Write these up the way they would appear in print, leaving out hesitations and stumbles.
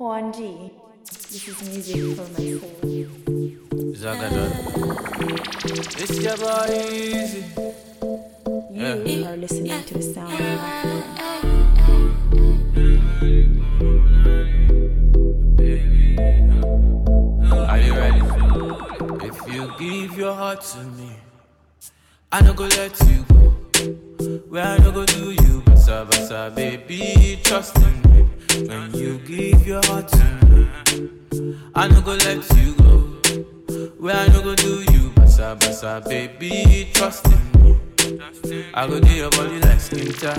Juan G. This is music for my soul. Zagadon. It's your boy Eazi. You are listening to the sound of life. Are you ready? If you give your heart to me, I no go let you go. Where I no go do you, basa basa, baby, trust in me. When you give your heart to me, I no go let you go. Where I no go do you, basa basa, baby, trust in me. I go do your body like skin tight.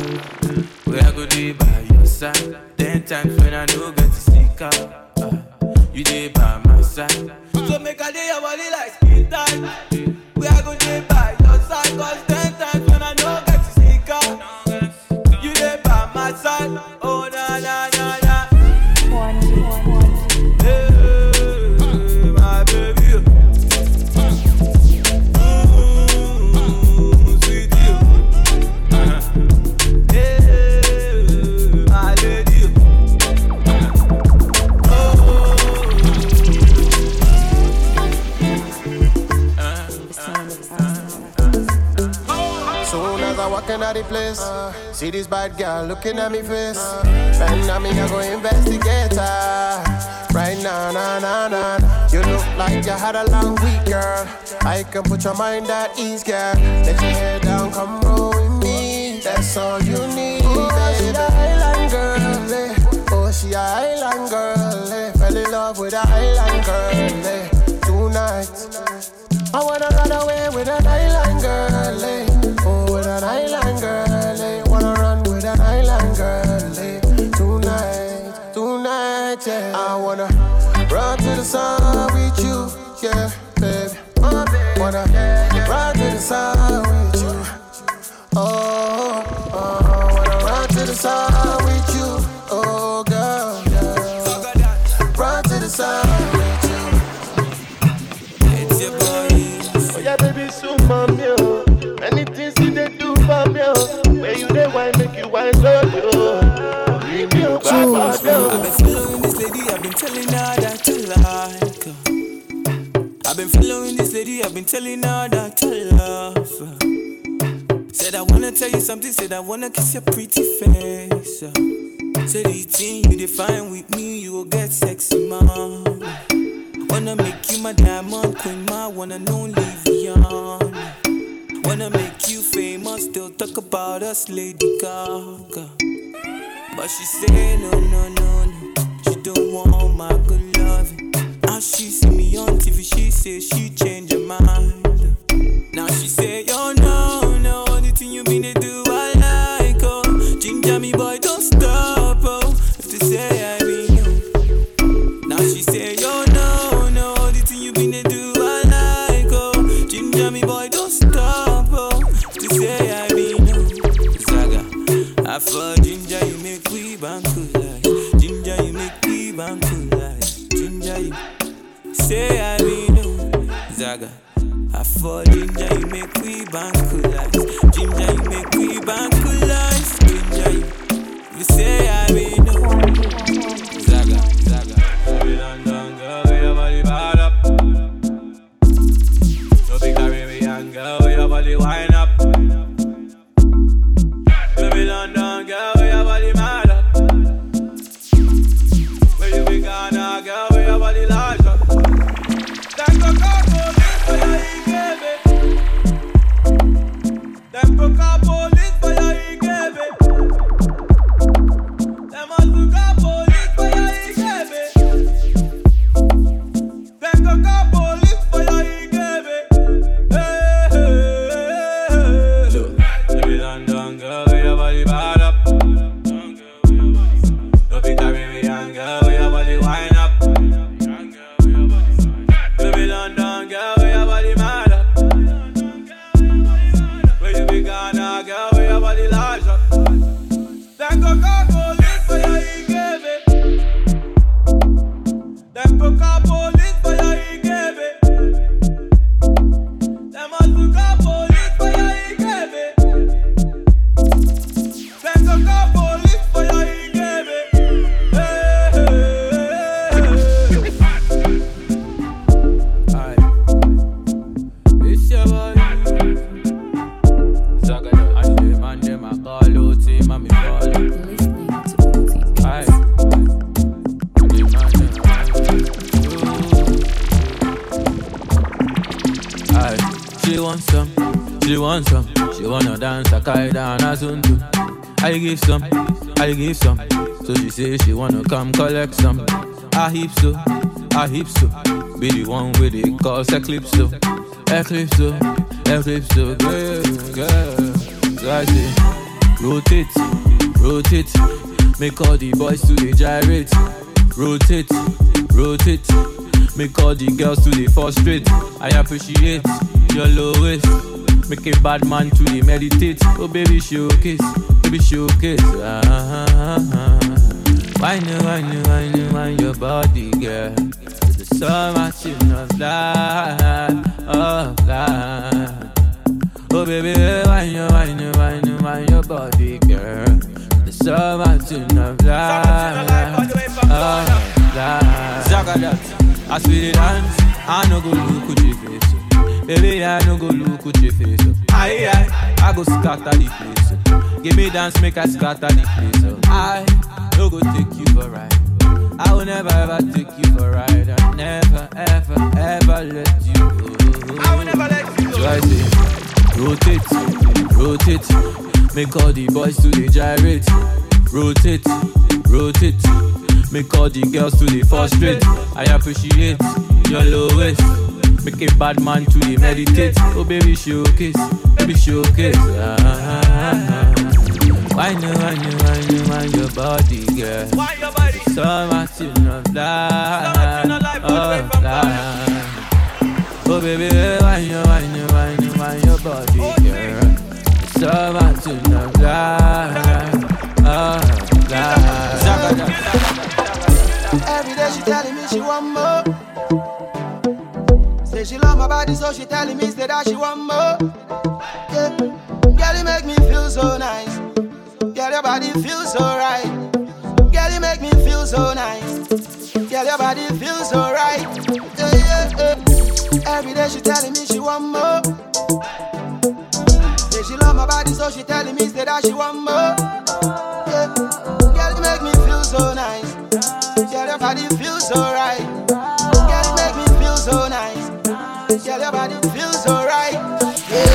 Where I go do it by your side. 10 times when I no get to stick out, you dey by my side. So make I do your body like skin tight. Where I go do it by your side, 'cause 10 times when I no get to stick out, you dey by my side. Oh na na. Walking out the place, see this bad girl looking at me face, and I mean I go investigate her. Right now, nah. You look like you had a long week, girl. I can put your mind at ease, girl. Let your head down, come roll with me. That's all you need. Oh, she a island girl, eh? Oh, she a island girl, eh? Fell in love with a island girl, eh? Tonight, I wanna run away with an island girl, eh? An island girl, eh? Wanna run with an island girl, eh? Tonight, yeah. I wanna run to the sun with you, yeah, baby. Wanna run to the sun with you. Oh, wanna run to the sun with you, oh girl, yeah. Run to the sun with you. It's your boy. Oh yeah, baby, so mommy. Many things you dey do for me, where you dey wine, make you wine slow, yo. Jules, I've been following this lady, I've been telling her that you like her. I've been following this lady, I've been telling her that you love her. Said I wanna tell you something, said I wanna kiss your pretty face. Said the thing you define with me, you will get sexy, mom. Wanna make you my diamond queen, ma, wanna know leave young. Wanna make you famous, still talk about us, Lady Gaga. But she say no, she don't want my good loving. Now she see me on TV, she say she change her mind. Now she say, yo, no, the thing you mean to do, I like, oh. Ginger me, boy, don't stop, oh. If they say I mean you. Now she say, yo, no, the thing you mean to do, I like, oh. Ginger me, boy, don't stop. Yeah, I mean, Zaga. I for ginger, you make we bang to life. Ginger, you make we bang to life. Ginger, you say I mean, Zaga. I for ginger, you make we bang to life. Ginger, you make we bang to life. Ginger, you say I mean, Zaga. So we done done, girl, we your body bad up. So be Caribbean, girl, we your body wind up. London, girl, where your body mad up. Where you be gone now, girl, where your body large up. Then go call police for your e-gave it. Then go call police for your e-gave it. Then must go call police. She want some, she wanna dance, I carry down as soon too. I give some, I give some. So she say she wanna come collect some. I hip so, be the one with it cause eclipse so, eclipse so, eclipse so, girl, girl. So I say, rotate, rotate, make all the boys to the gyrate. Rotate, rotate, make all the girls to the frustrate. I appreciate your low waist, make a bad man to the meditate. Oh baby showcase, ah. Why your body, girl? There's so much in us life, oh life. Oh baby, why your body, girl? There's so much in us life, oh life. Zagadon, I see the dance, I no go look at your face. Baby, I no go look at your face. I go scatter the place. Give me dance, make I scatter the place. I will go take you for a ride. I will never ever take you for a ride. I never ever ever let you go. I will never let you go. So I say, rotate, rotate, make all the boys to the gyrate. Rotate, rotate, make all the girls to the frustrate. I appreciate your low waist, make a bad man to the meditate. Oh baby showcase, ah. Why your body, girl? Why your body? So much in love, life. Oh baby, why your body, girl? So much in love, life. Every day she telling me she want more. Say she love my body, so she telling me say that she want more. Yeah. Girl, you make me feel so nice. Girl, your body feels so right. Girl, you make me feel so nice. Girl, your body feels so right. Yeah, yeah, yeah. Every day she telling me she want more. Say she love my body, so she telling me say that she want more. Yeah. Girl, you make me feel so nice. Girl, your body feels so right. Girl, you make me feel so nice. Girl, your body feels so right. Yeah.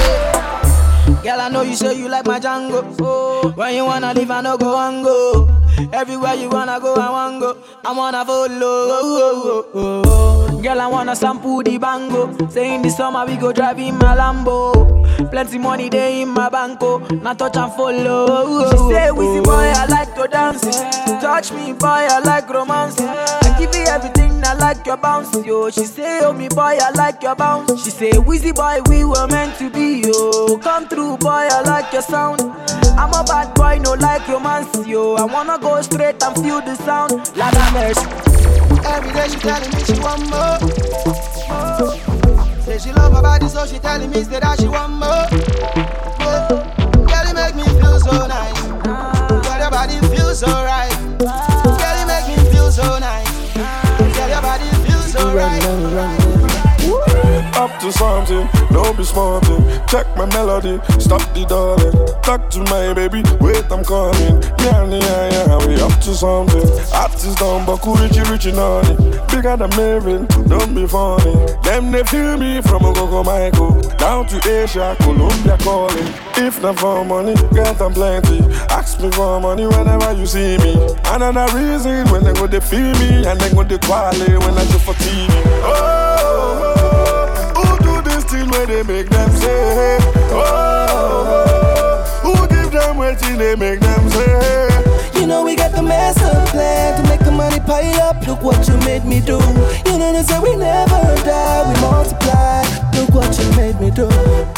Girl, I know you say you like my Django. Oh. When you wanna leave, I no go and go. Everywhere you wanna go, I wanna go. I wanna follow. Girl, I wanna sample the bango. Say in the summer we go drive in my Lambo. Plenty money they in my banco. Now touch and follow. She say, "Wizzy boy, I like to dance. Touch me, boy, I like romance. I give you everything, I like your bounce, yo." She say, "Oh me boy, I like your bounce." She say, "Wizzy boy, we were meant to be, yo. Come through, boy, I like your sound. I'm a bad boy, no like romance, yo. I wanna go straight and feel the sound." Like a mess. Every day she telling me she want more. Say she love my body, so she telling me say that she want more. Girl, you make me feel so nice. Girl, your body feels so right. Girl, you make me feel so nice. Girl, your body feels so right. Up to something, don't be smarting. Check my melody, stop the darling. Talk to my baby, wait, I'm coming. Yeah, we up to something. Artists don't buckle, richy on it. Bigger than Marin, don't be funny. Them they feel me from Ogogo Michael down to Asia, Colombia calling. If not for money, get them plenty. Ask me for money whenever you see me. And another reason when they go, they feel me. And they go, they twirly when I do for TV. Oh, where they make them say, oh, who give them waiting, they make them say. You know we got the master plan to make the money pile up. Look what you made me do. You know they say we never die, we multiply. Look what you made me do.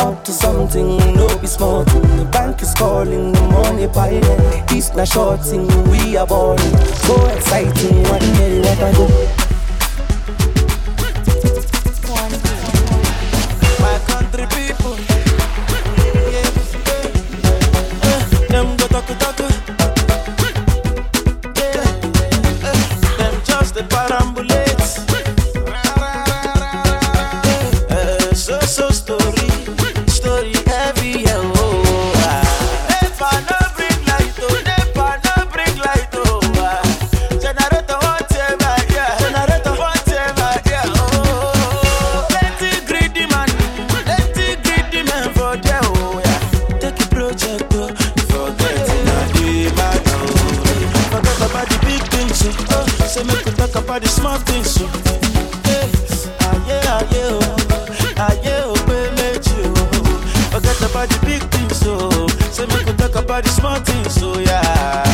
Up to something, no be smarting. The bank is calling, the money piling. This not shorting, we are balling. So exciting, one day let I go. Yeah. say make me talk about the small things. So, aye, forget about the big things. So, say make me talk about the small things. So, yeah.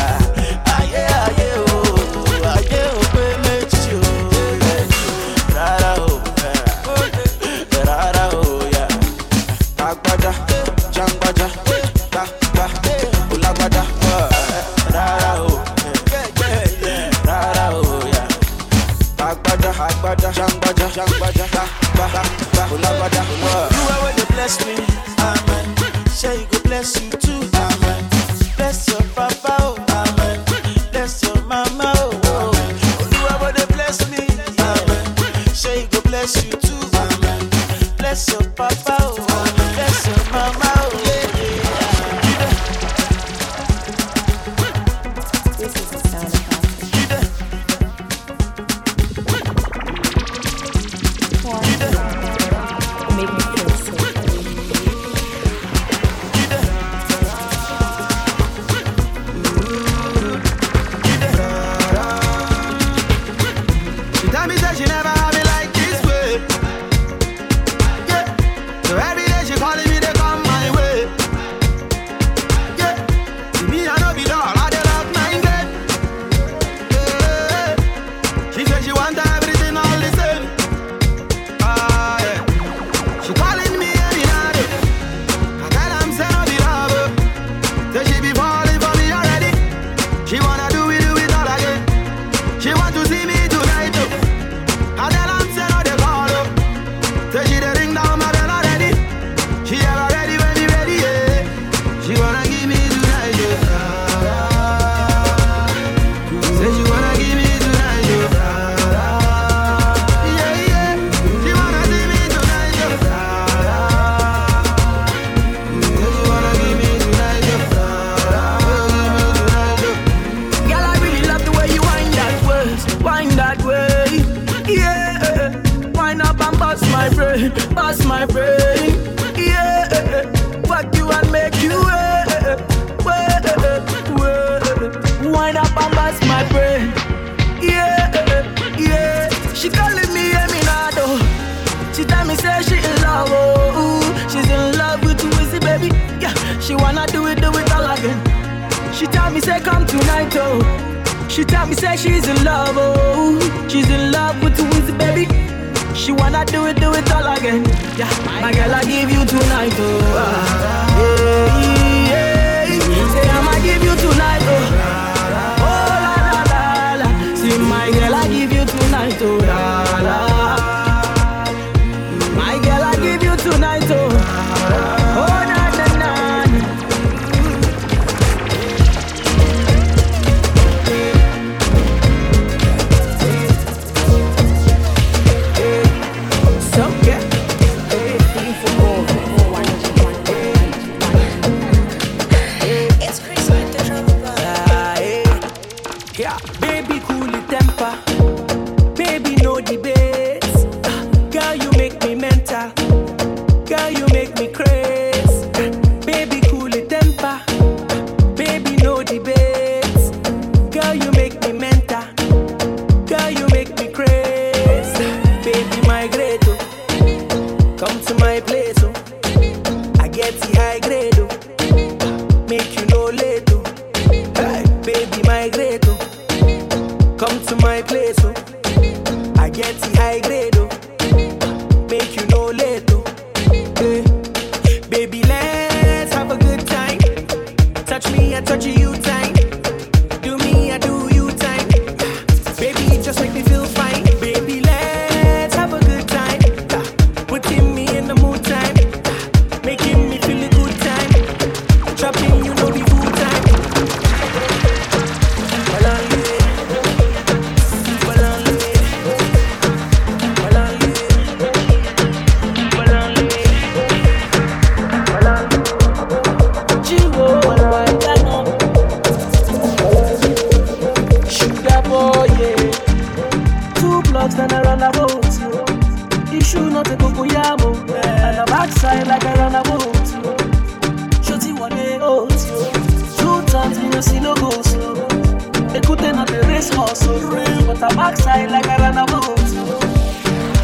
this hustle, but a backside like I ran about.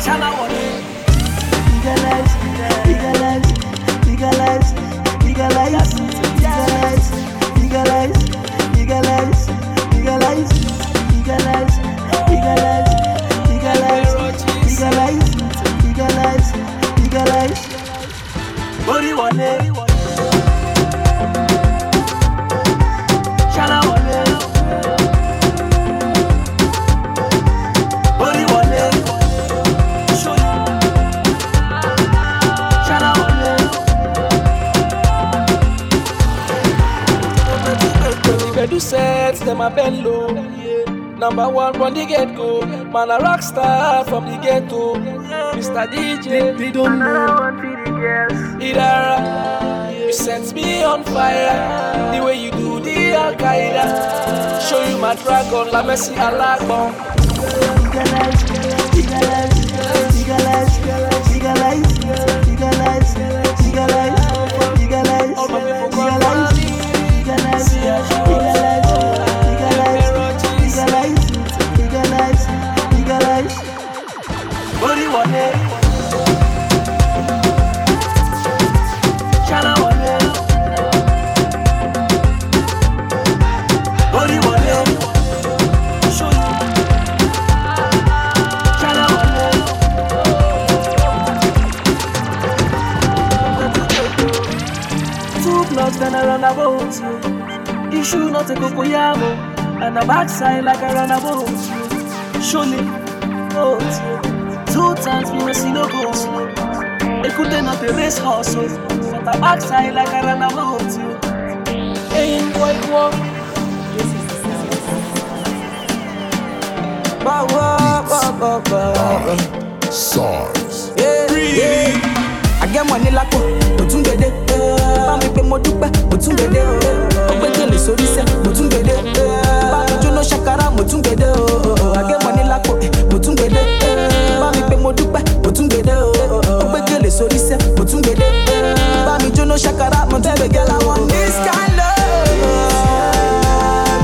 Shana one. Legalize, legalize, legalize, legalize, legalize, legalize, legalize, legalize, legalize, legalize, legalize, legalize, body one. Sets them a bend low. Number one from the get go. Man a rock star from the ghetto. Mr. DJ, they don't know. Idara, you set me on fire. The way you do the Al Qaeda. Show you my dragon, la Messi a lagbon. Legalize, legalize, legalize, legalize, legalize, legalize, legalize, legalize, legalize. Issue not a cocoyamo and a backside like I ran about you. Surely, oh, two times we were seen a ghost. It could not a race horse, but a backside like I ran about you. Ain't quite walk. Ba ba ba ba ba. SARS. I get money like a I'm a more dupe, but soon get there. I'm waiting, so this is but soon get there. But you know, Shakara, but soon get there. I get money like but soon get there. I'm a more dupe, but soon get there. I'm waiting, so this is but soon get there. But you know, Shakara, but soon get there. I want this kind love.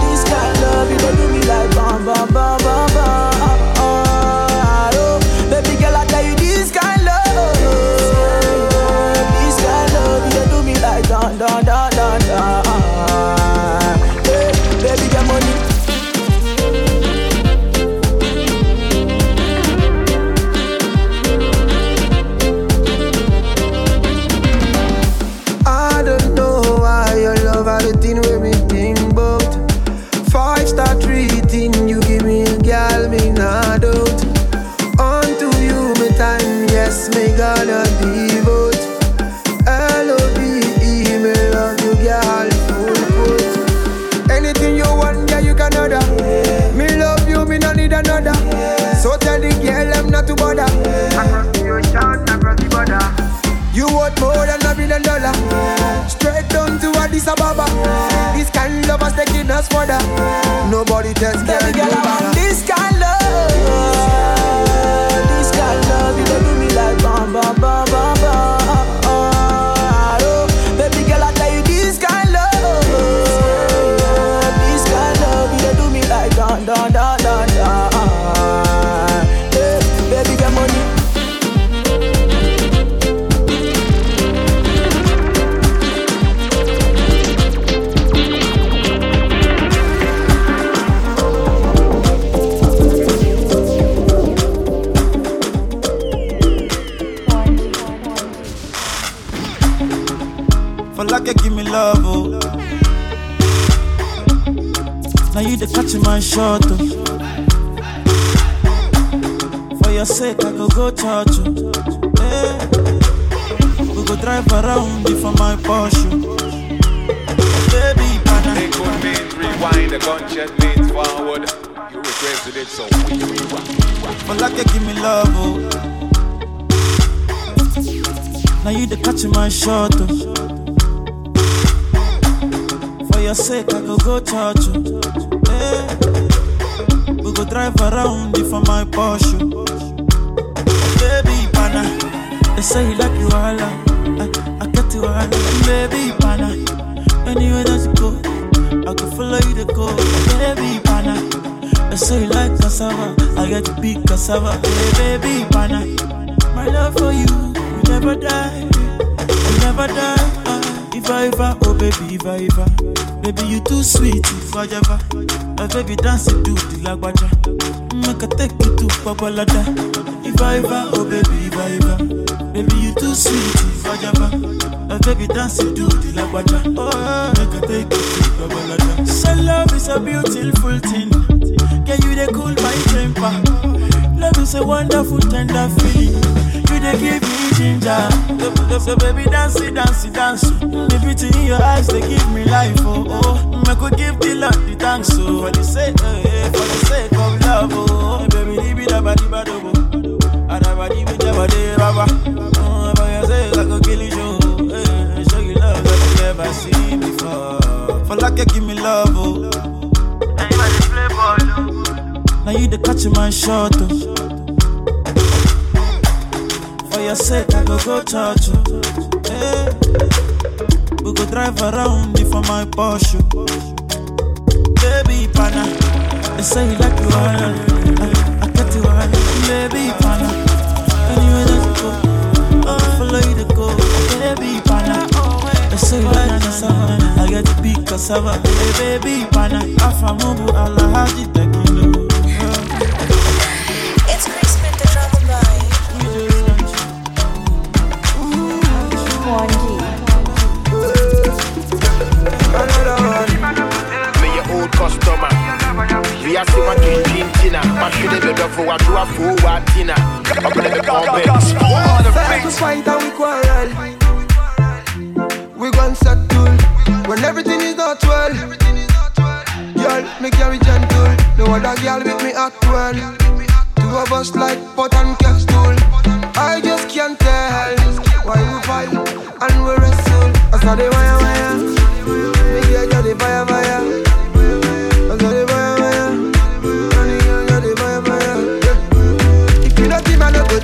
This kind love, you don't do me like bam, bam, bam, bam, bam. Da da da da. Hey, baby, get money. I don't know why your love had a thing with me thing, but 5-star treating you give me a girl, me not out. Unto you, my time, yes, me gonna devote. So tell the girl I'm not to bother. Across the ocean, across the border. You want more than $1 billion. Straight down to Addis Ababa. This kind of love has taken us further. Nobody tells me about this kind of love. This kind of love, you don't do me like bam, bam, bam, bam, bam. Baby girl, I tell you this kind of love. This kind of love, you don't do me like dun, dun, dun, dun, dun. Give me love, oh. Now you the catch my shot, oh. For your sake I go go church, oh. Hey. We go drive around before my Porsche. Baby, partner. They could beat, rewind, the gunshot leads forward. You requested it, so we. But like you give me love, oh. Now you the catch my shot, oh. For your sake, I go go church. Hey. We go drive around before my Porsche. Baby pana, they say he like you all. I get you all. Baby pana, anywhere that you go, I go follow you to go. Baby pana, they They say you like cassava, I get to big cassava. Hey baby, pana, my love for you, you never die, you never die. Iva, oh baby, Iva, baby you too sweet, Iva. My baby dance it to the lagwaja, make I take you to Babalada. Iva, oh baby, Iva, baby you too sweet, Iva. My baby dance it to the lagwaja, make I take you to Babalada. So love is a beautiful thing. Can you they cool my temper? Love is a wonderful tender feeling. You they give me ginger. So baby dance. The beauty in your eyes they give me life. Oh, I could give the Lord the thanks. So for the sake of love. Oh, baby baby da ba di ba do bo. Adaba di bi da ba de baba. Oh, for your sake I could kill you. Hey, show you love that you never seen before. For like you give me love. Oh, and you are the playboy. Now you the catch my shot, oh. For your sake I go church, oh. Hey. We go drive around for my Porsche. Baby pana, they say you like the wine, I get the wine. Baby pana, anywhere that you go, I follow you to go. Baby pana, they say you like cassava, I get the big cassava. Baby pana, Alpha Mubu Allah Haji Tekino. Customer, we are someone to dream dinner. My children do not for what you are for what dinner. I'm going to go back. We fight and we quarrel. We go and settle when everything is not well. Girl, me carry gentle. No other girl with me act well. Two of us like pot and castle. I just can't tell why we fight and we wrestle. I saw the wire. Me get you the fire.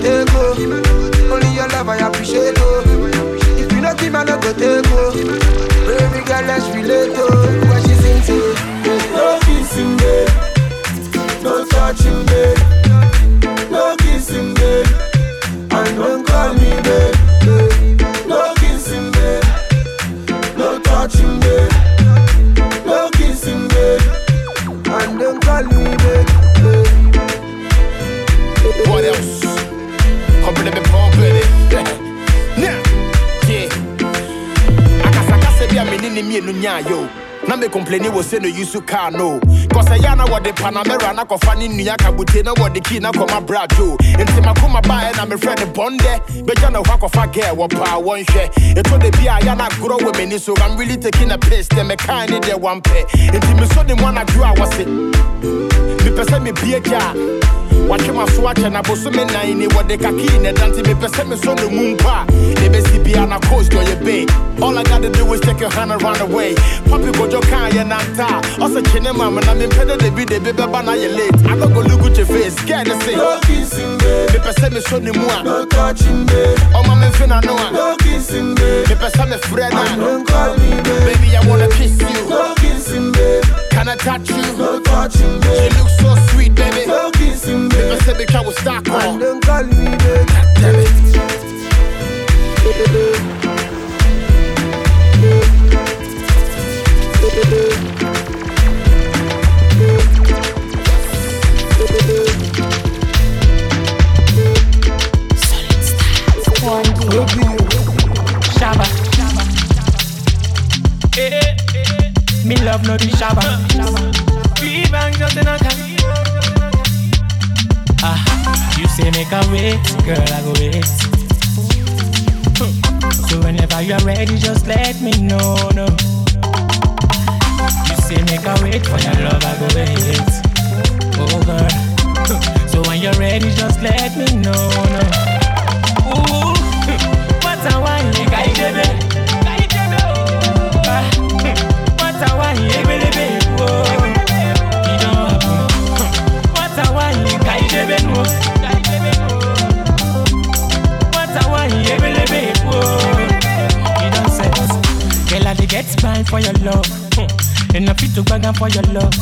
Only your love I appreciate, oh. If you not him, I not go take, oh. Baby girl, let's relate, oh. What she sings, oh. No kissing, babe. No touching, babe. No kissing, babe. And don't call me, babe. No kissing, babe. No touching, babe. No kissing, babe. And don't call me, babe. What else? Na me complain we say no use car no. Cause I yana what the Panamera na kofani nuya kabute na what the key na koma brajo. Enti makoma ba na me friend bonde. But you know how kofa girl what pa won hwe. It to the bia yana grow with me so I'm really taking a piss them me kind dey one pair. Enti me so dem wanna grow I was it. Me person me bia ja. Watch my swatch and I was so many what they cakin and dancing me person me so the moon pa. They basically be on a coach to your bay. All I gotta do is take your hand and run away. Poppy go your car and I'm tired. Also chinema and I'm in pedo they be the baby bana you late. I don't go look at your face, scared to say no kissing day. Me person me so the moon. No touching day. Oh my fin I know. No kissing day. Me person me friend. Don't call me babe. Baby I wanna kiss you. No kissing day. Can I touch you? No touching day. She looks so sweet baby. No kissing. And don't call me babe. Damn it. Shaba. Me love no be Shaba. We bang just in a time. You say make a wait, girl I go wait. So whenever you are ready just let me know, no. You say make a wait, for your love I go wait. Oh girl, so when you're ready just let me know, no. Ooh, what a wine, make I debate. What a wine, baby, whoa. What a wine, baby, it gets fine for your love. Enough to bang for your love.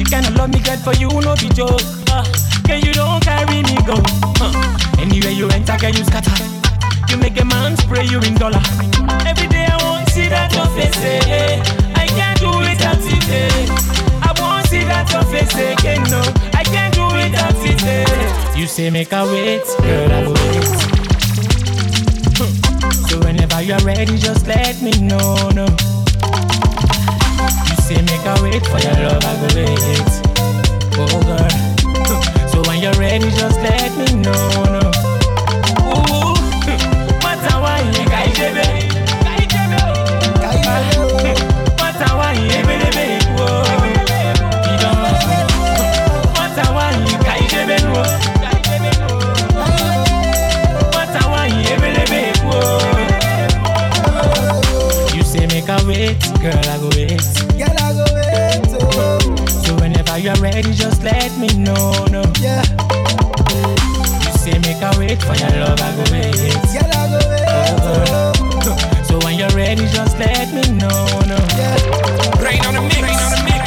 The kind of love me get for you, no be joke. Can you don't carry me go? Anywhere you enter, can you scatter? You make a man spray you in dollar. Every day I won't see that your face, eh? I can't do it without it, eh? I won't see that your face again, no. I can't do it without it, eh? You say make a wait, girl, I will wait. So whenever you're ready, just let me know, no. They make a wait for your love, I go wait. Oh girl, so when you're ready, just let me know. No. Ooh, what a wine, kai jebe, kai jebe. What a wine, baby, whoa. You don't know. What a wine, kai jebe, whoa. What a wine, baby, whoa. You say make a wait, girl, I go wait. So whenever you're ready, just let me know, no. Yeah. You say make a wait for your love, I go wait. Yeah, I go wait. Oh. So when you're ready, just let me know, no. Yeah. Rain on the mix. Rain on the mix.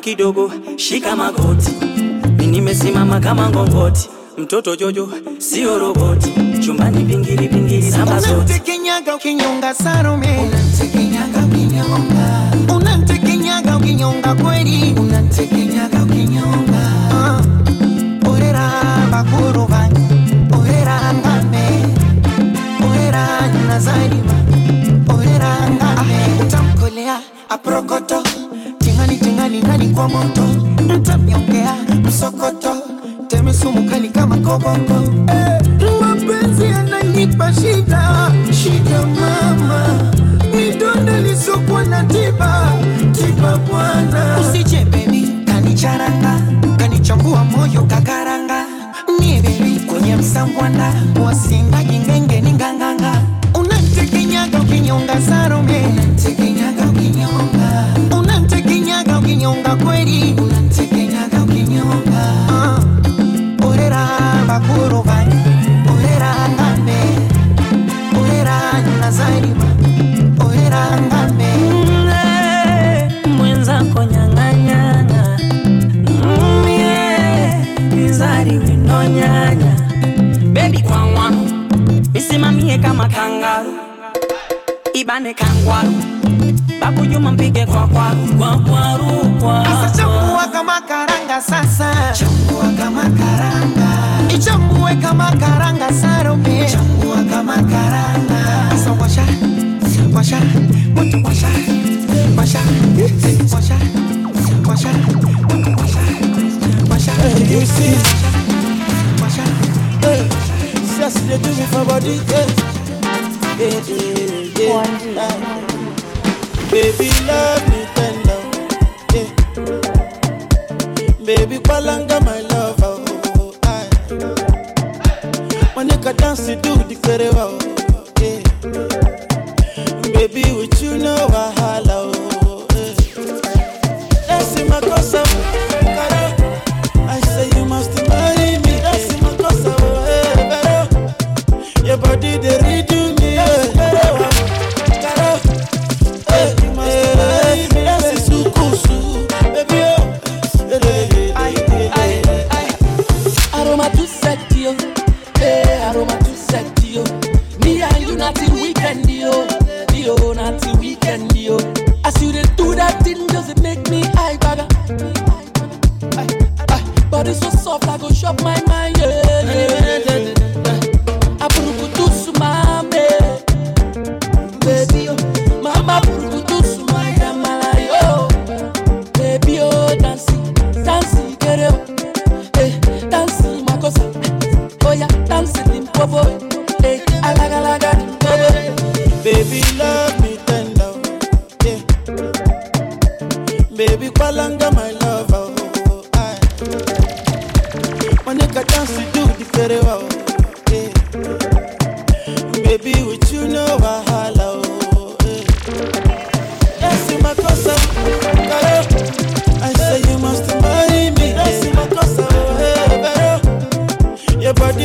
Kidogo shika magoti, mimi nimesimama kama ngongoti, mtoto jojo sio roboti. chumbani pingili pingili na mazote. Unamtekenyaga ukinyonga Salome, unamtekenyaga ukinyonga, unamtekenyaga ukinyonga kweli, unamtekenyaga ukinyonga. Orera bakuru banyu, orera ngame, orera nazarima, orera ngame. Utamkolea aprokoto, tingani tingani nani kwa moto, utamyongea msokoto, temesumu kali kama kobongo. Mapenzi yananipa shida, shida mama, midonda lisokuwa na tiba, tiba bwana. Usije baby, kanicharanga, kanichambua moyo kakaranga. Mie baby, kwenye msambwana, wasinda gingenge ninganganga. Unantekenyaga ukinyonga Salome, unantekenyaga ukinyonga, unantekenyaga ukinyonga kweli, unantekenyaga ukinyonga. Orera bakuru bani, baby kwa wanu, isimamie kama kangaru, ibane kangwaru, babu yuma mpige kwa kwaru, kwa kwaru, kwa. Asa chambua kama karanga sasa, chambua kama karanga, ichambue kama karanga Salome, chambua kama karanga. Asa washa, washa, mutu washa, washa, washa, washa, mutu washa, washa, washa. Just the do with my body, baby, love me tender, baby, Balanga, my love, oh, I. When you can dance, you do the carnival, yeah. Baby, with you know I holla, oh, yeah. Let's see my closer. Break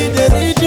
it down.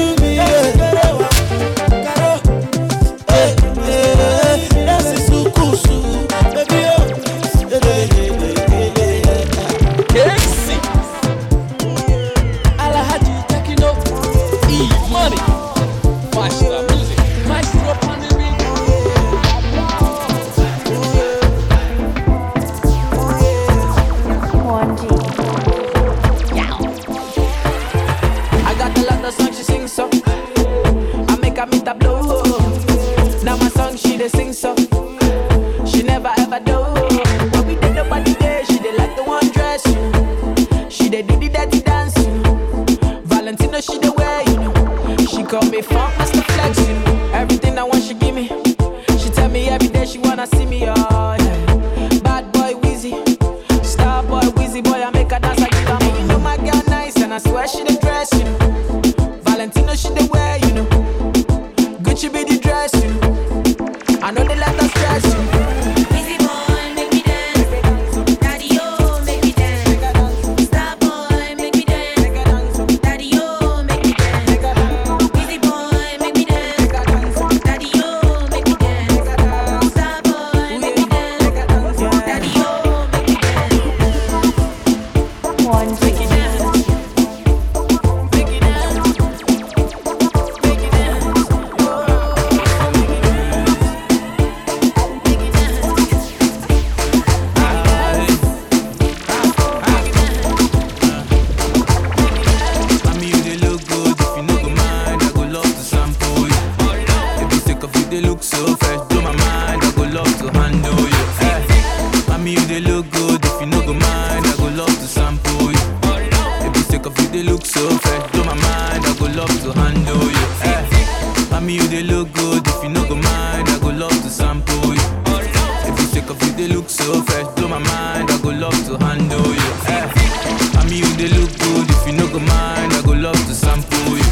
Cause you they look so fresh. Blow my mind, I go love to handle you. I mean you they look good. If you no go mind, I go love to sample you.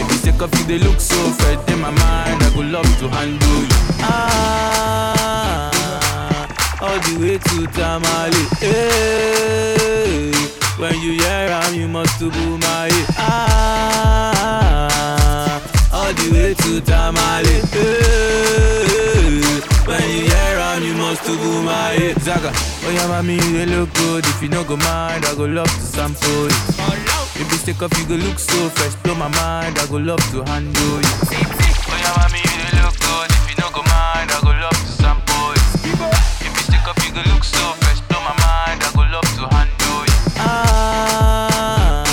Maybe say cause you they look so fresh. In my mind, I go love to handle you. Ah, all the way to Tamale. Hey, when you hear I'm you must to boo my head. Ah, all the way to Tamale. Hey, when you hear on, you must to go my head. Zaga, oh yeah, mommy, you look good. If you no go mind, I go love to sample you. Baby, take off, you go look so fresh. Blow my mind, I go love to handle you. Oh yeah, mommy, you look good. If you no go mind, I go love to sample you. Baby, take off, you go look so fresh. Blow my mind, I go love to handle you. Ah,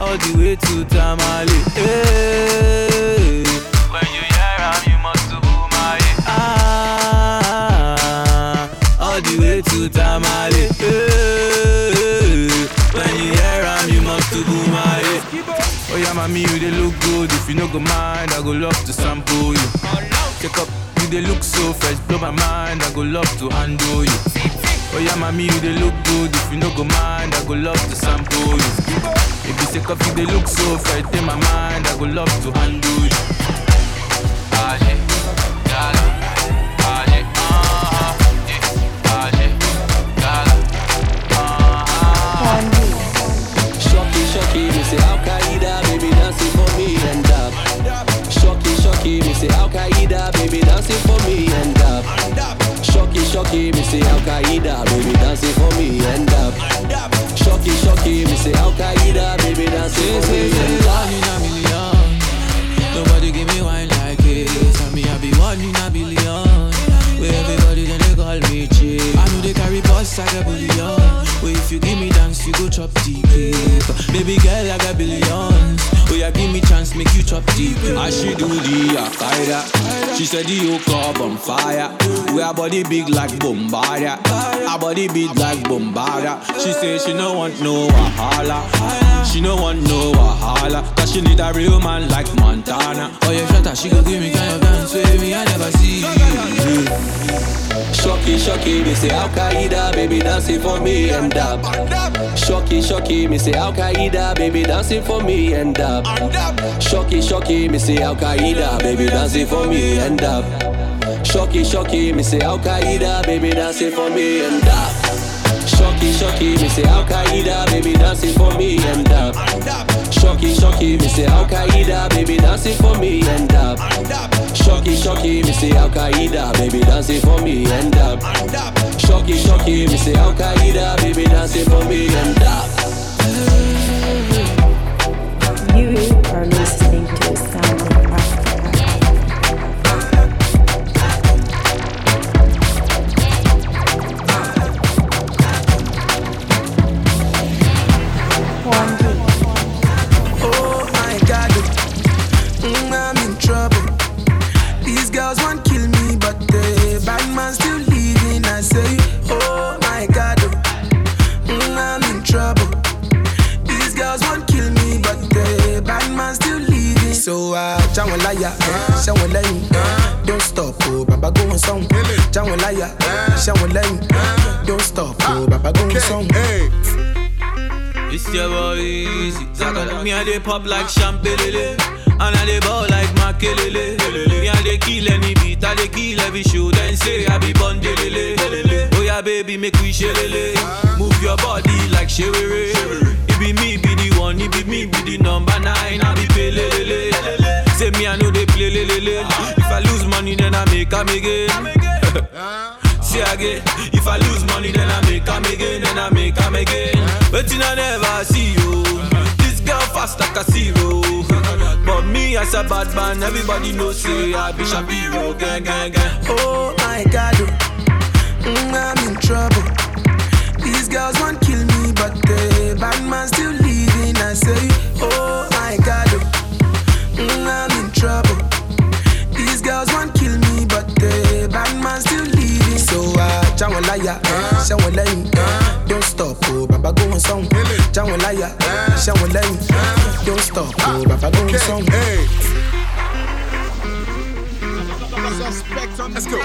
all the way to Tamale. Hey, when you hear on, you must to go my head. Ah, all the way to Tamale. When you hear I'm, you must to go my head. Oh yeah, mommy, you they look good. If you no go mind, I go love to sample you. Check up, you they look so fresh. Blow my mind, I go love to handle you. Oh yeah, mommy, you they look good. If you no go mind, I go love to sample you. If you take up, you they look so fresh. In my mind, I go love to handle you. Aje, darling, aje, shocky, me say Al Qaeda, baby dancing for me and up. Shocky, me say Al Qaeda, baby dancing for me and up. Shocky, me say Al Qaeda, baby dancing for me and up. Shocky, me say Al Qaeda, baby dancing for me and up. One in a million, nobody give me wine like this. And me I be one in a billion. Where everybody then they call me cheap. I know they carry boss, I got billion. Well, if you give me dance, you go chop the cake. Baby girl, I got billions. Oh yeah, give me chance, make you chop deep. I she do the Al-Qaeda. She said the yoke up on fire. We are body big like Bombardier. Our body big like Bombardier. She say she no want no wahala. She no want no wahala. Cause she need a real man like Montana. Oh yeah, shut up, she go give me kind of dance with me I never see. Shocky, me say Al-Qaeda, baby dancing for me and dab. Shocky, me say Al-Qaeda, baby dancing for me and dab. Shocky, me say Al Qaeda, baby dancing for me and up. Shocky, me say Al Qaeda, baby dancing for me and up. Shocky, me say Al Qaeda, baby dancing for me and up. Shocky, me say Al Qaeda, baby dancing for me and up. Shocky, me say Al Qaeda, baby dancing for me and up. Shocky, me say Al Qaeda, baby dancing for me and up. You are listening to Sound of Africa. Oh my God, I'm in trouble. These girls won't kill me, but the bad man's still leaving. I say, oh my God, I'm in trouble. These girls won't kill me, but the bad man still leading. So Janwalaya, Janwalaya, don't stop, oh Baba go on song. Janwalaya, Janwalaya, don't stop, oh Baba go on song. It's your boy Eazi, Zagadon. Me and they pop like champagne, and I dey ball like makelele. Me and they kill any beat, I dey kill every show. Then say I be bondelele. Oh yeah, baby, make we shelele. Move your body like shewere. It be me, be the one. It be me, be the number 9. I be pelele. Say me, I know they play lelele. If I lose money, then I make am again. Say again, if I lose money, then I make am again, then I make am again. But you know, never see you. This girl fast like a zero. But me as a bad man, everybody knows say I be Shapiro, gang. Oh my God, I'm in trouble. These girls won't kill me, but the bad man still leaving. I say, oh my God, I'm in trouble. These girls won't kill me, but the bad man still leaving. So Janwalaya, Janwalaya, don't stop, oh Baba go on song. Janwalaya, Janwalaya, don't stop, oh Baba go on song. Hey, let's go.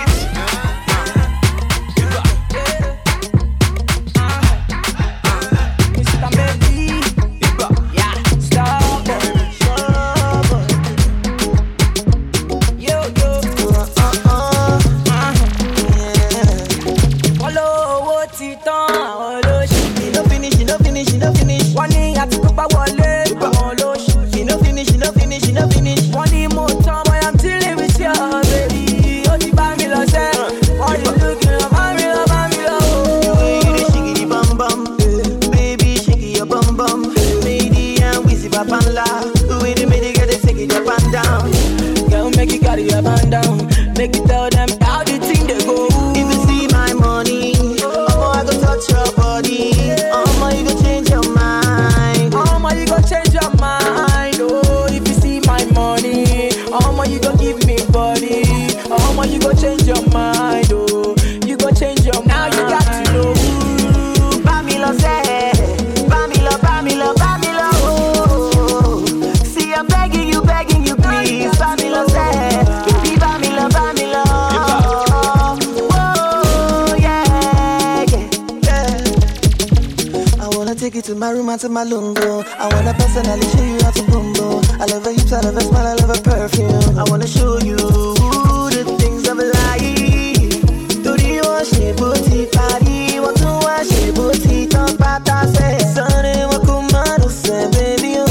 take you to my room and to my lungo. I wanna personally show you how to bumbo. I love her hips, I love her smile, I love her perfume. I wanna show you the things of life. Do you want she booty party? Want to watch she booty top pata say? Sunny wakumano say baby oh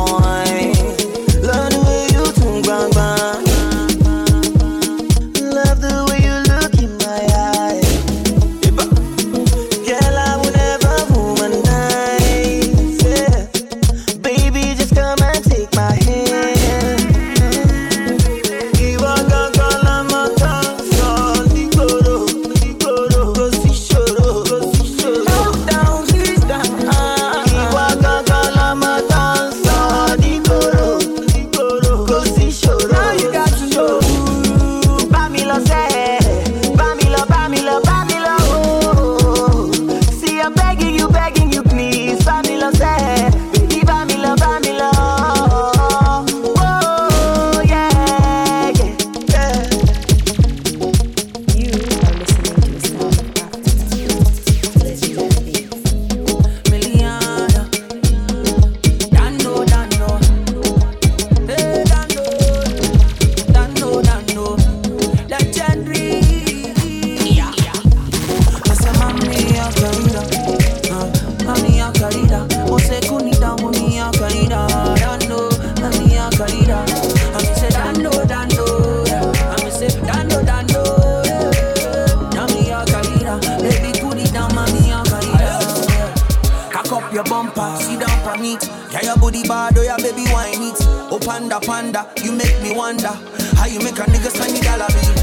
I love the way you turn round round. Love the way you look in my eyes. Girl, I will never womanize. Yeah. Baby, just come and take my hand. Iwa gagala mata so ligoro, ligoro, go si shoro, down, sit down. Iwa gagala mata so ligoro, ligoro, go si shoro. Now you got to know. Bamilo say, Bamilo, Bamilo, Bamilo. Oh. See, I'm begging you, please. Bamilo say, baby, Bamilo, Bamilo. Oh, yeah. You are listening to a sound practice. Let's go, baby. Miliana, Dando, hey, Dando, legendary. Yeah. Asa mami ya karida, mami ya karida, ose kunita mami ya karida, dando, mami ya karida, ami se dando, ami se dando, mami ya karida, baby kunita mami ya karida. Cock up your bumper, sit down on it. Yeah, your body bad, oh yeah, baby, wine it. Oh, panda, you make me wonder how you make a nigga spend the dollar bill.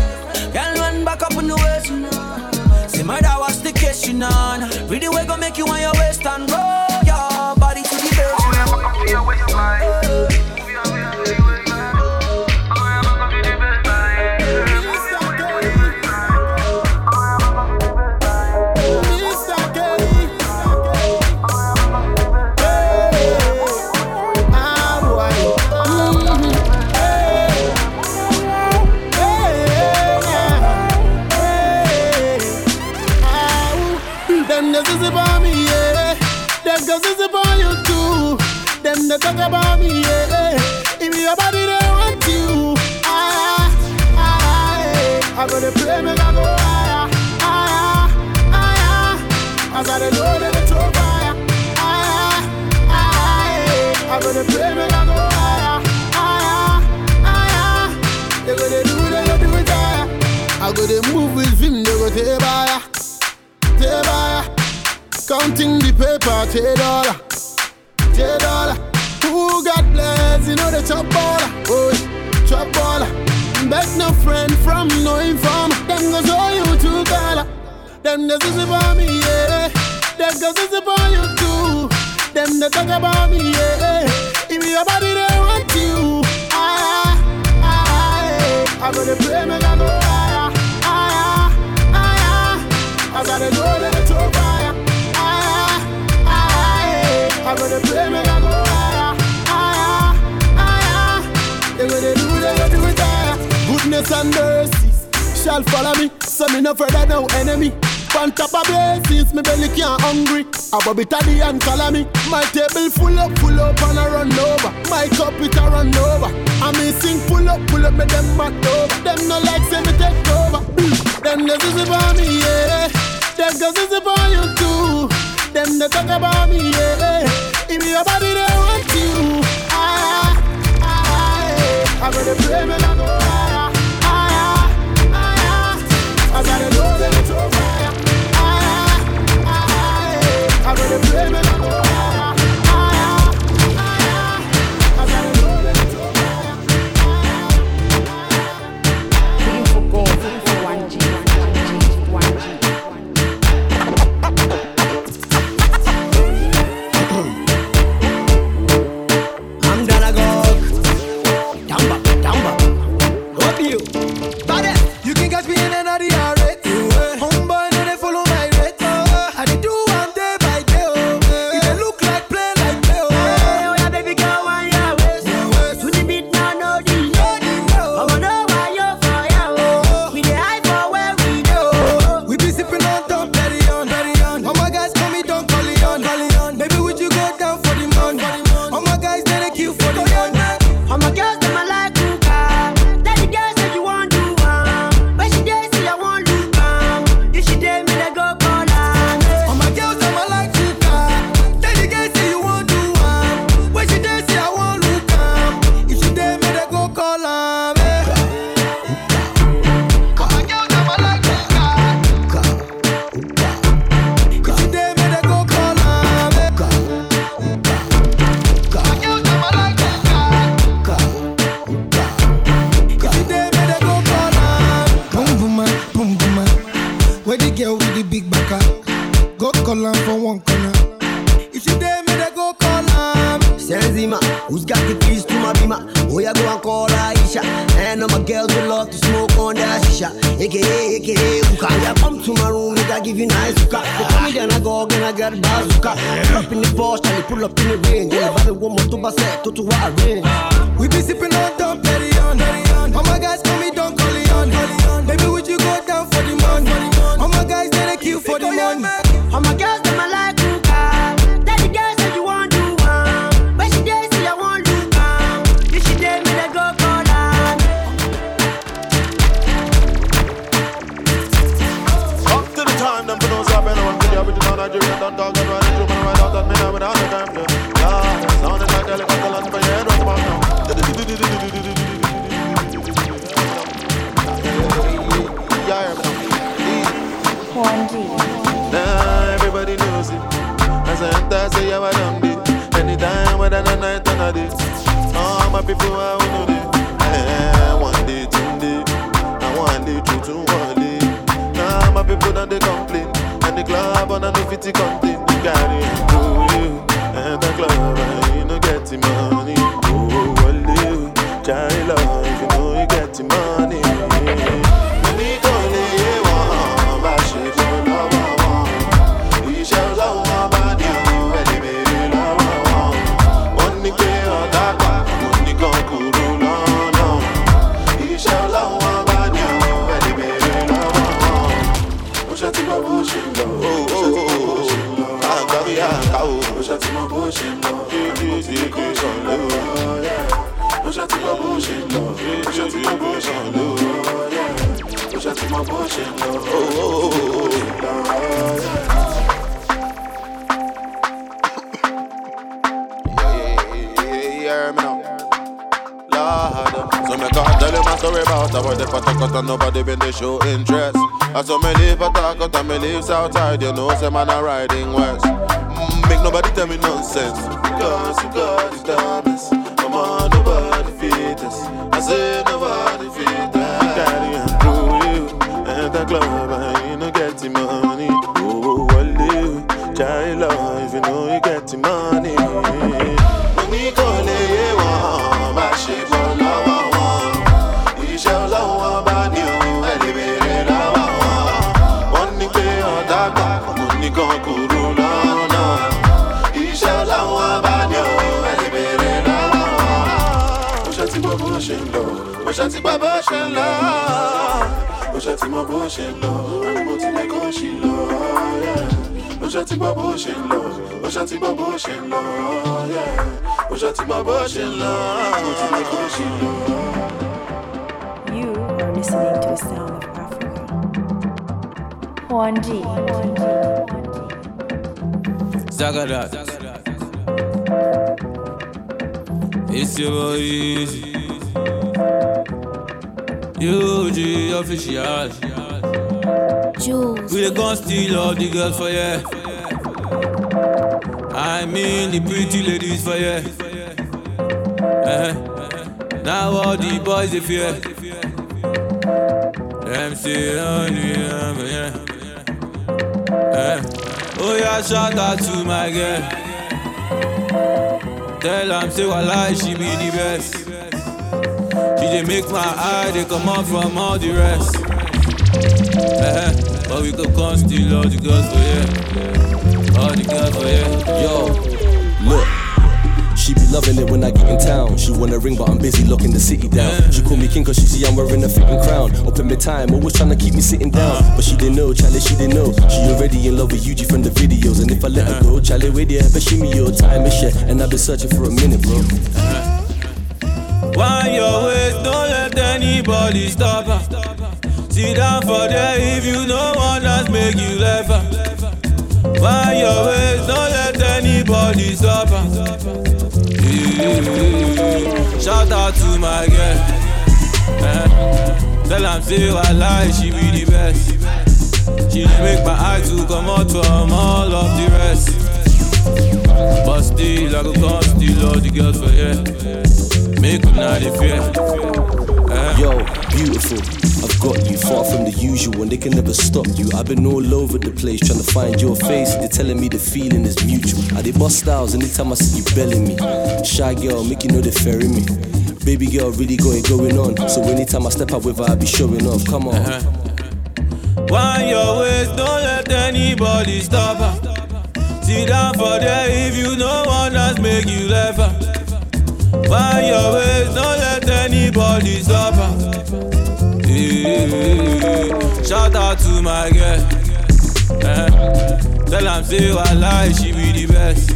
Girl, run back up on the waist, you know. Say, murder was the case, you know. Really, we gon' make you on your waist and roll your body to the base. Oh, yeah, fuck up to your waistline. Them the is about me, yeah. Them girls is about you too. Them the talk about me, yeah. If your body they want you, I'm gonna play me, I go higher, higher. I gotta know that it's over, I'm gonna play me, I go higher, higher. They gonna do, they gonna do it higher. I gotta move with him, they gonna take by. Counting the paper, $10. Who got blessed? You know the chop baller, oh chop baller. Bet no friend from no informer. Them goes all you to dollar. Them the is about me, yeah. Them goes is about you too. Them the talk about me, yeah. If your body they want you, I'm gonna play me like a. I gotta go to the top fire. I'm gonna play me like a wire. They're gonna do it higher. Goodness and mercies shall follow me. So me no further no enemy. On top of bases, me belly can't hungry. A bobby taddy and salami. My table full up and I run over. My cup it a run over. I me sing full up, me them back over. Them no like say me take over. Them the is about me, yeah. Them girls is about you too. Them they talk about me, yeah. If your body they want you, I'm gonna play me like a fire, I gotta know that it's over, I'm gonna play me like a fire, I gotta know that it's over, I'm gonna go down, back. Make the girl with the big backer. Go call him for one corner. If you dare, may they go call him. Senzima, who's got the keys to my bima? Oh, yeah, go and call Aisha. And all my girls will love to smoke on that shisha. AKA, AKA, hookah. Yeah, come to my room, I give you nice hookah. Come here, and I go, and I get a bazooka. Pull up in the Porsche, and pull up in the range. Yeah, I want more to pass it, to our range. We be sipping on Dom Perignon. All my guys call me Don Corleone. Baby, would you go down for the money? All my guys, they like you for the money. All my girls, they my like you. Daddy girl said you want to one. But she did say I want to come. If she did, me they go call her. Up to the time, them put up and on. Video with the Nigerian, don't talk and run. You right out that minute without a damn clue. Yeah, sounded like helicopter land for your head right about now. Now everybody knows it. As I enter, say I was on it. Anytime, whether the night or not, all my people are on it. One day, 2 day, and 1 day, 2 to 1 day. Now my people don't they complain, and the club on a new 50 complain. You got it, oh you, and the club right, you know get the money. Oh, well you, child love, you know you get the money. Nobody been to show interest. I saw me live at Taco, and me live outside. You know, say man, I riding west. Make nobody tell me nonsense. Because you got the darkness. Come on, nobody feed us. I say nobody feed us. Daddy, I'm through you. And the club, I ain't no getting money. Oh, I live. Child life, you know, you get the money. When you call it, you want my shit. You are listening to the sound of Africa. Juanji. Zagadon. It's your easy. You the official Jules. We gon' steal all the girls for ya. I mean the pretty ladies for ya. Now all the boys they fear. Them say only for ya. Oh yeah, shout out to my girl. Tell them say wallahi she be the best. She dey make my eye, they come out from all the rest. But we could come steal all the girls for ya. All the girls for ya. Yo, look. She be loving it when I get in town. She wanna ring but I'm busy locking the city down. She call me king cause she see I'm wearing a fitting crown. Up in my time, always tryna keep me sitting down. But she didn't know, Charlie, she didn't know. She already in love with UG from the videos. And if I let her go, Charlie, with ya. But she me your time is shit. And I've been searching for a minute, bro. Wind your waist, don't let anybody stop her. Sit down for there if you know one that's make you left her. Wind your waist, don't let anybody stop her. Yeah. Shout out to my girl. Tell I'm say I lie, she be the best. She make my eyes to come out from all of the rest. But still, I go come steal all the girls for ya. Make them not the fear. Yo, beautiful. got you. Far from the usual and they can never stop you. I've been all over the place trying to find your face. They're telling me the feeling is mutual. I did bust styles anytime I see you belling me. Shy girl, make you know they're ferrying me. Baby girl really got it going on. So anytime I step out with her, I be showing off. Come on. Wind your ways, don't let anybody stop her. Sit down for there if you know one that's make you laugh. Wind your ways, don't let anybody stop her. Yeah. Shout out to my girl. Tell am say wallahi she be the best.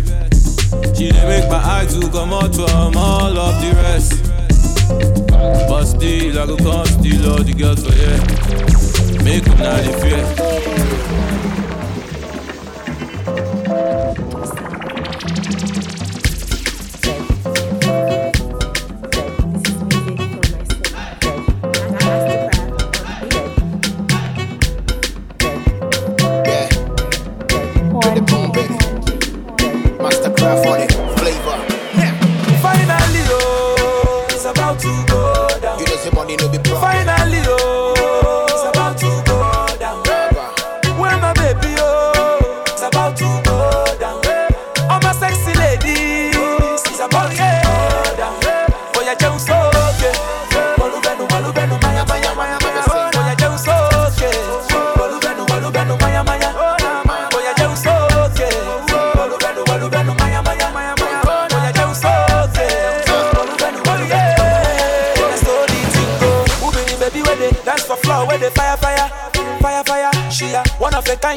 She dey make my eyes to come out from all of the rest. But still I go come steal all the girls for here. Make up now the fear. Mastercraft on it, flavor. Yeah. Finally, oh, it's about to go down. You know your money no be problem. Finally, oh.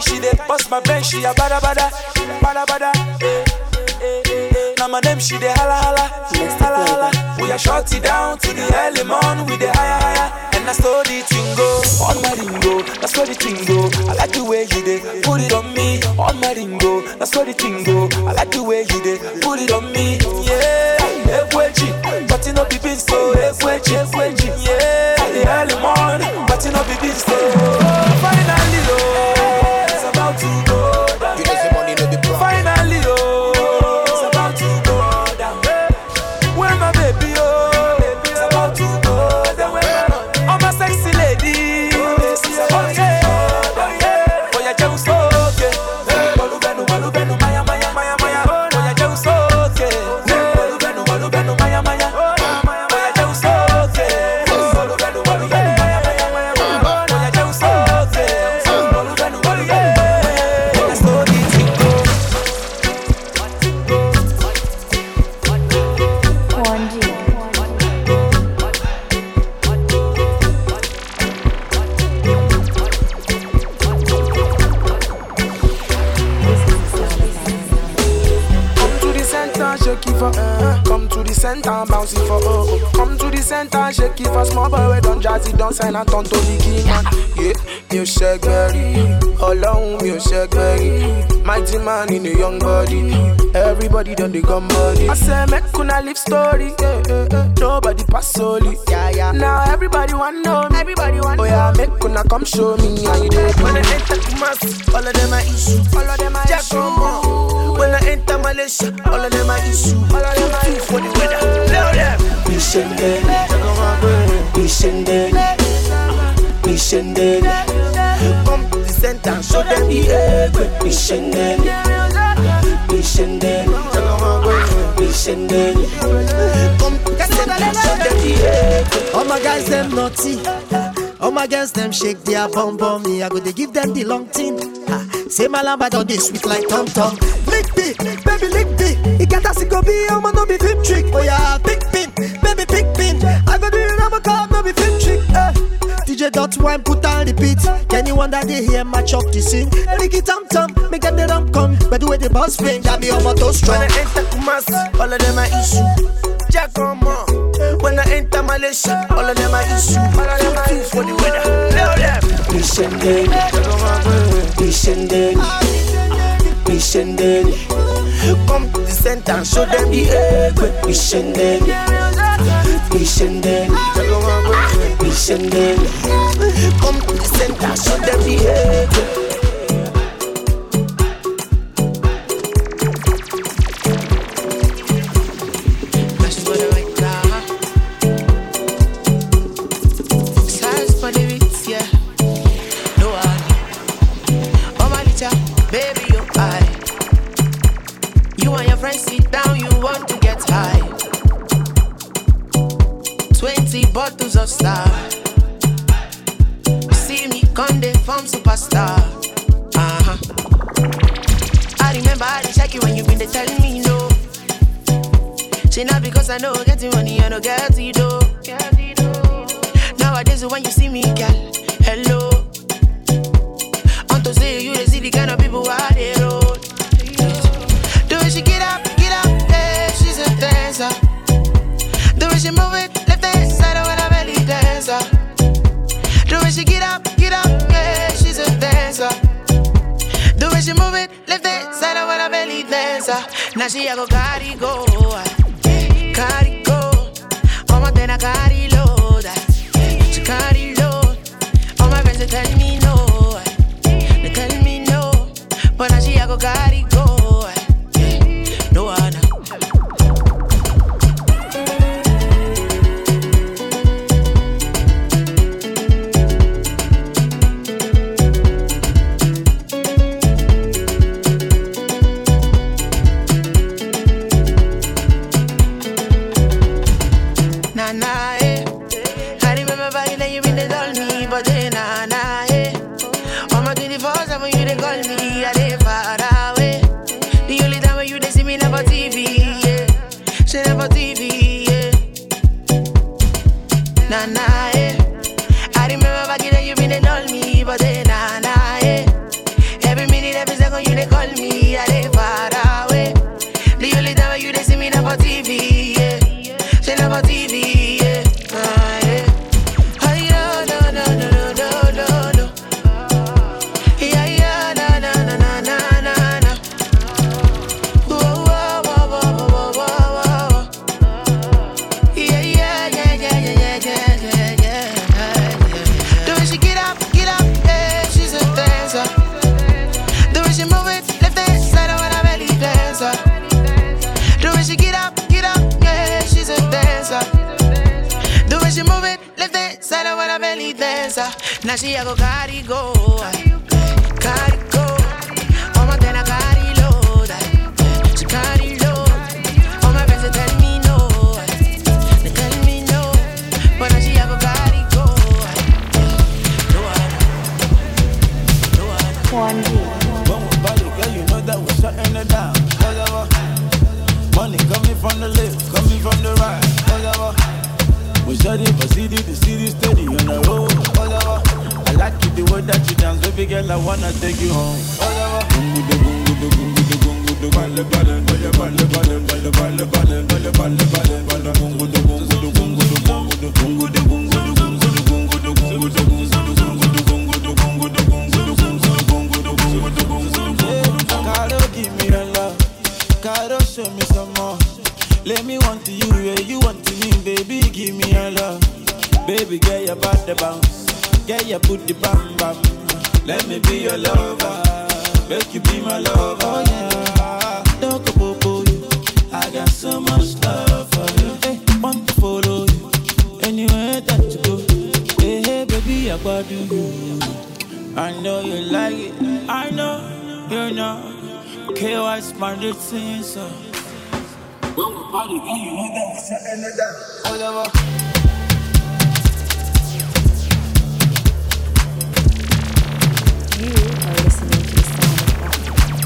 She dey bust my brain, she a bada bada, bada bada. Now my name she dey holla holla, holla holla. We a shorty down to the early morn with the higher higher. And I saw the tingo on my ringo, I saw the tingo. I like the way you dey put it on me, on my ringo. I saw the tingo, I like the way you dey put it on me. Yeah, ekweji, but you no be big so ekweji, ekweji. Yeah, the early morn, but you no be big so. Finally, oh. Sign and turn to the key man. Yeah, music berry, alone music berry. Mighty man in a young body. Everybody done the gun body. I say make una live story. Nobody pass solely. Yeah, yeah. Now everybody want know me. Everybody want. Oh yeah, make una come show me how you do. When I enter Kumasi, all of them are issue. All of them are issue. When I enter Malaysia, all of them are issue. All of them are issue for the weather. Now them. Mission day, mission day. Mission then, come to the center, show them the egg. Mission then, mission then, mission then, come to the center, show them the egg. All my guys them naughty, all my girls them shake their bum bum. Me I go they give them the long tin. Say my Lambo on this sweet like tom tom. Lick dick, baby lick dick. It can't ask go be, I'ma no be flip trick. Oh yeah, big pin, baby big pin. I go do it, I'ma call no be flip trick. DJ dot wine put on repeat. Can you wonder they hear my chop the scene? Lick it tam tam, make them the rum come. But the way the boss pain, that be on my toes strong. When I enter Kumasi, all of them are issue. Jack come on. When I enter Malaysia, all of them are issue. All of them are issue for the weather. Leo them. Mission day, mission day, mission day. Come to the center, show them the egg. Mission day, mission day. Mission day. Come to the center, show them the egg. tu zostać. See me Conde from superstar. Uh-huh. I remember I didn't check you when you been there telling me no. She not because I know getting money I know getting dough. Nowadays when you see me, girl, hello. Unto say you see the kind of people I they roll. The way she get up, yeah, she's a dancer. The way she move it, left hand side when I belly dancer. The way she get up, yeah, she's a dancer. The way she move it, left hand side when I belly dancer. Now she a go carry go, carry go. On Montana carry load, she carry load. All my friends they tell me no, they tell me no, but now she a go carry go. No one. Now she a go carry go, carry go. On Montana carry load, she carry load. All my friends they tell me no, but now she a go carry go. No one, girl, you know that we're shutting it down. Money coming from the left, coming from the right. We shut it for city steady on the road. I like it the way that you dance, baby girl. I wanna take you home. Caro, give me your love. Caro, show me some more. Let me want to you, yeah, you want to me, baby. Give me your love, baby girl. You're about to bounce. Get your booty bam bam. Let me be your lover. Make you be my lover. Oh yeah. Don't go boo you. I got so much love for you. Hey, want to follow you anywhere that you go. Hey, hey baby, I got you. I know you like it. I know you know. KY smiled since. Well, body, you know that. All over. You are listening to the sound of the way you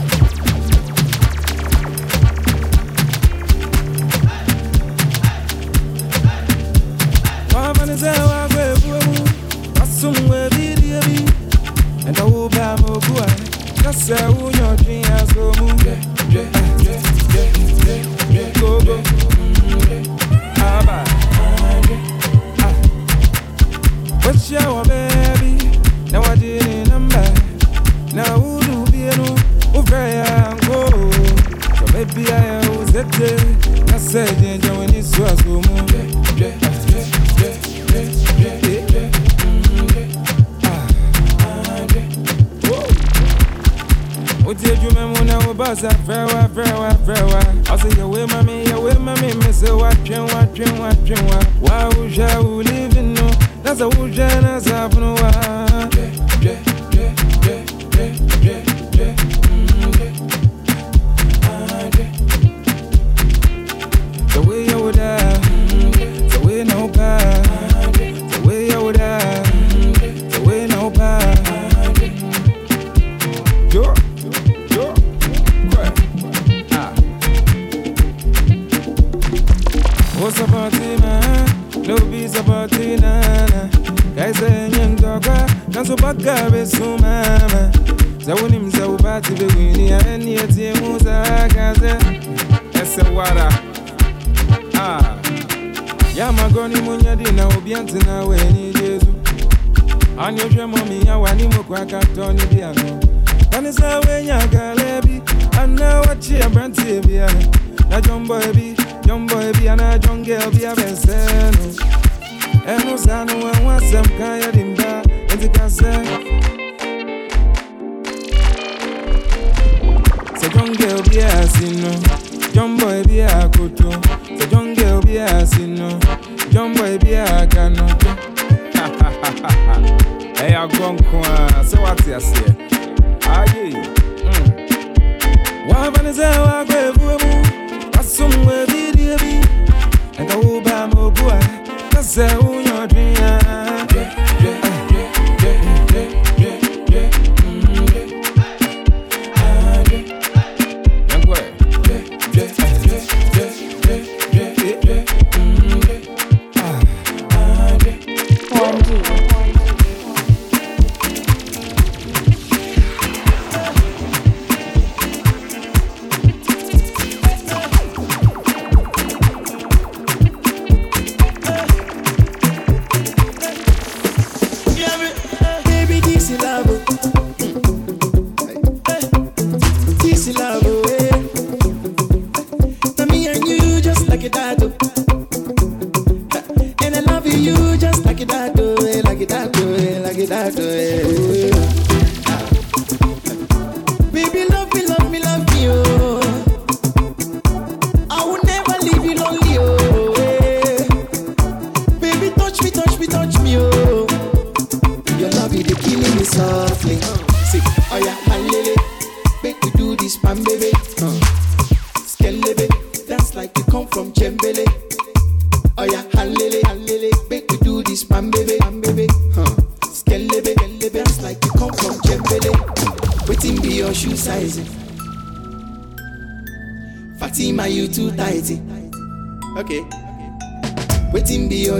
would die, the way no bad. Mugabe Sumama Zawuni Mzawubati Begwini Areni Eti Muzagaze Esewara Yamagoni Munyadi Na Obianti Na Weni Jesu Anyoshe Momi Yawani Mokwa Katoni Biano Kanisa Wenya Galebi Anna Wachi Abranti Biano Na Jumbo Ebi Ana Jungle Ebi Abenseno Eno sanu enwa semkaya dimba etikase Se jonge obi asino Jombo ebi akoto Se jonge obi asino Jombo ebi akano Hey agonkwa se wati ase Aye Wa vanze wa gwebuemu Asumwe didiebi Enta uba mogwa Kase unyo dunya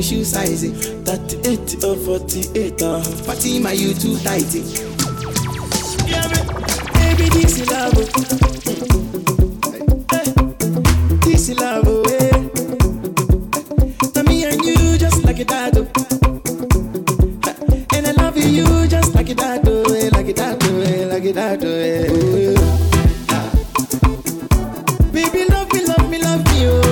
shoe size 38 or 48 Fatima you too tight yeah, baby this is love hey. This is love hey. Now me and you just like it that hey. And I love you just like it that hey. Like it that hey. Like it that hey. Baby love me love me love you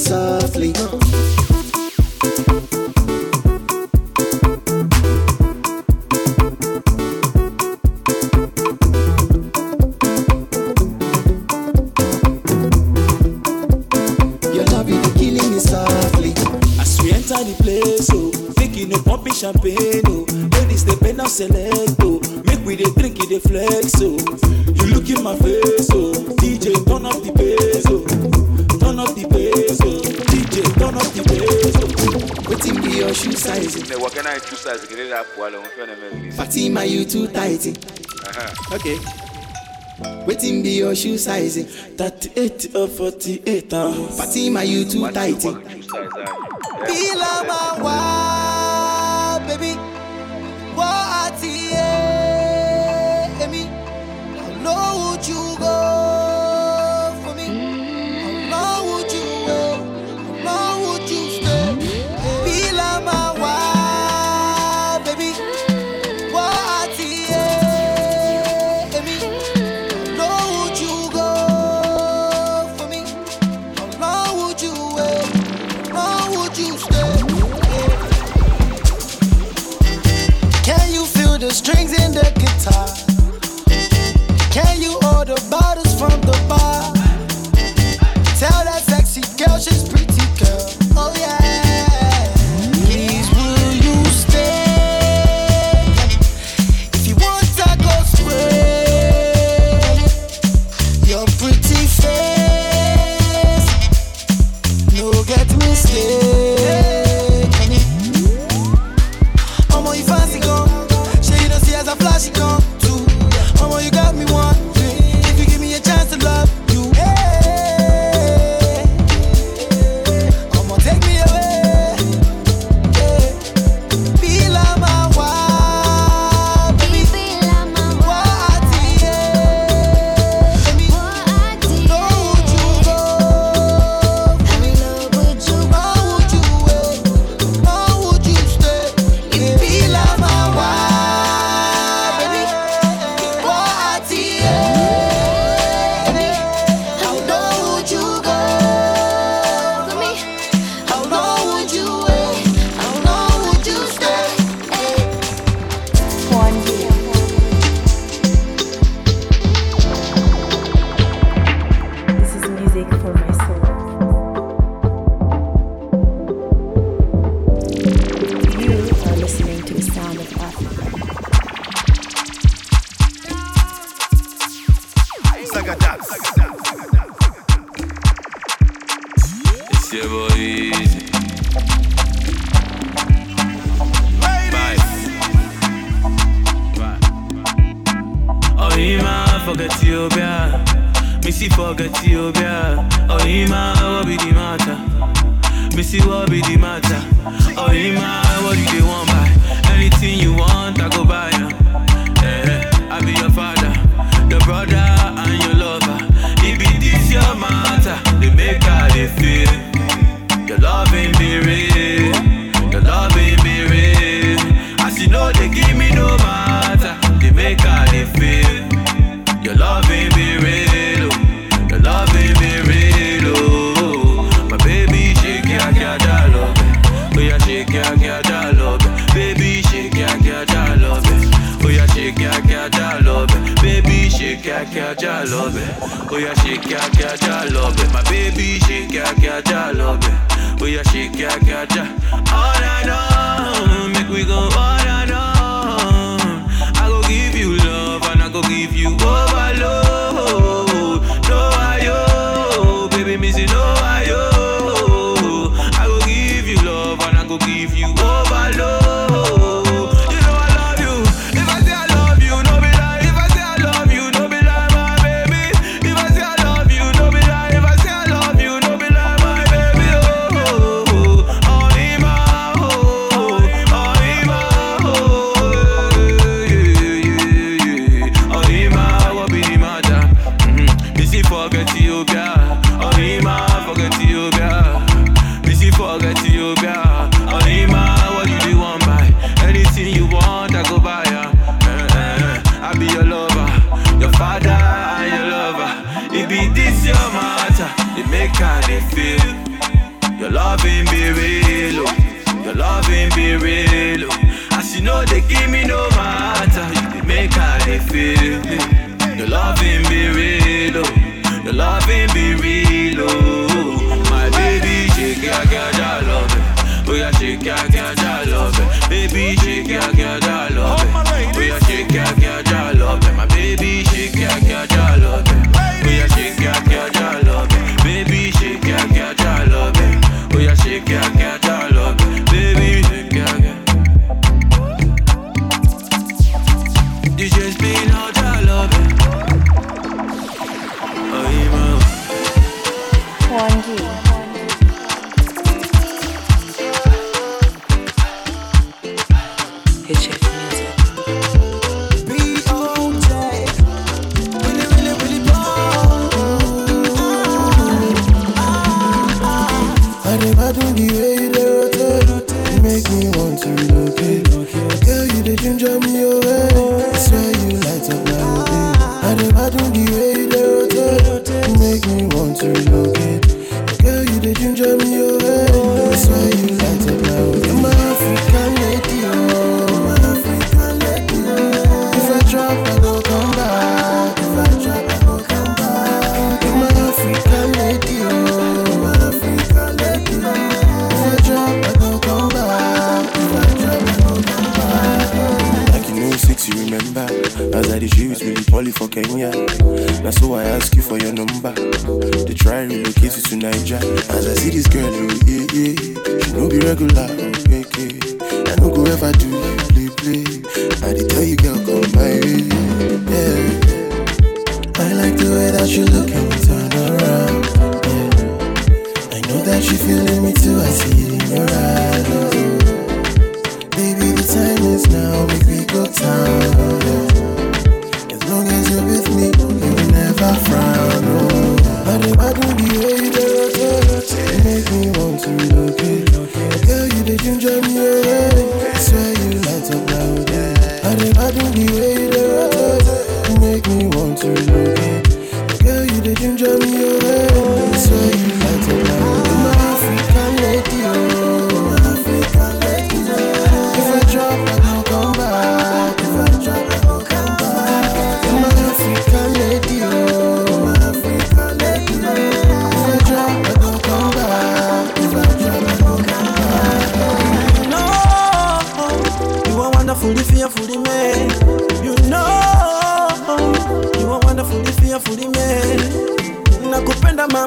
softly. Your love is killing me softly. As we enter the place, oh, thinking of pumping champagne, oh, ladies the pen of selecto, oh, make we the drink it the flex, oh, you look in my face, oh, DJ turn up the bass, oh. Turn up the bass, oh. DJ, turn up the bass. What in be your shoe size? What can I shoe size? Get it up while I'm trying to make this. Fatima, you too tight. Okay. What in be your shoe size? 38 or 48. Fatima, you too tight. Feel my wow, baby. What at me? How low would you go? music for my soul. You are listening to the sound of Africa. Zagadon. It's your boy Eazi. Oh, Ima, forget you, yeah. Missy forget you, yeah. Oh, Ima, what be the matter? Missy, what be the matter? Oh, Ima, what do you want by? Anything you want, I go buy now. Yeah, I be your father, your brother, and your lover. It be this your matter, they make how they feel. Your love ain't be real, your love ain't be real. As you know, they give me no matter, they make how they feel. Your love ain't be real, oh. Your love ain't be real, oh. My baby, shake ya, ya, da love. Oh ya, shake ya, ya, da love. Baby, shake ya, ya, da love. Oh ya, shake ya, ya, da love. Baby, shake ya, ya, da love. Oh ya, shake ya, ya, da love. My baby, shake ya, ya, da love. Oh ya, shake ya, ya, da. All I know, make we go all I know. I go give you love and I go give you all.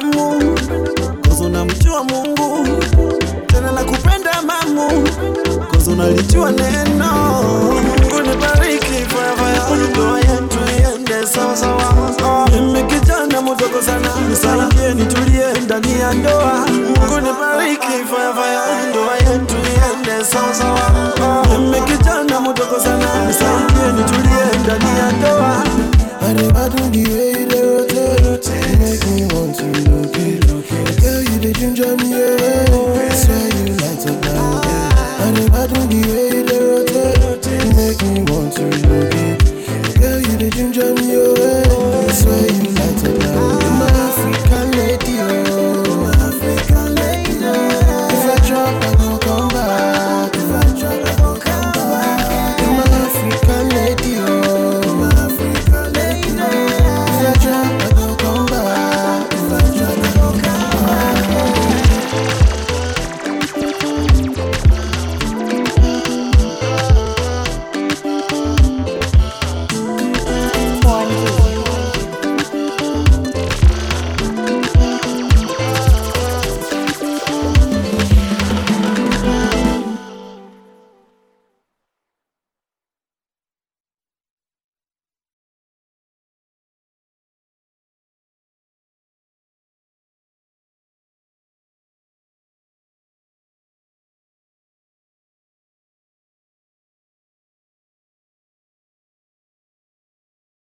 na Mungu, kozo namjua Mungu, tena la kupenda mamu, kozo nalijua neno. Mungu nibariki forever ya unudoa yetu yende sawa sawa. Mimi kijana mdogo sana, msalake nitulie ndani ya ndoa. Mungu nibariki forever ya unudoa yetu yende sawa sawa.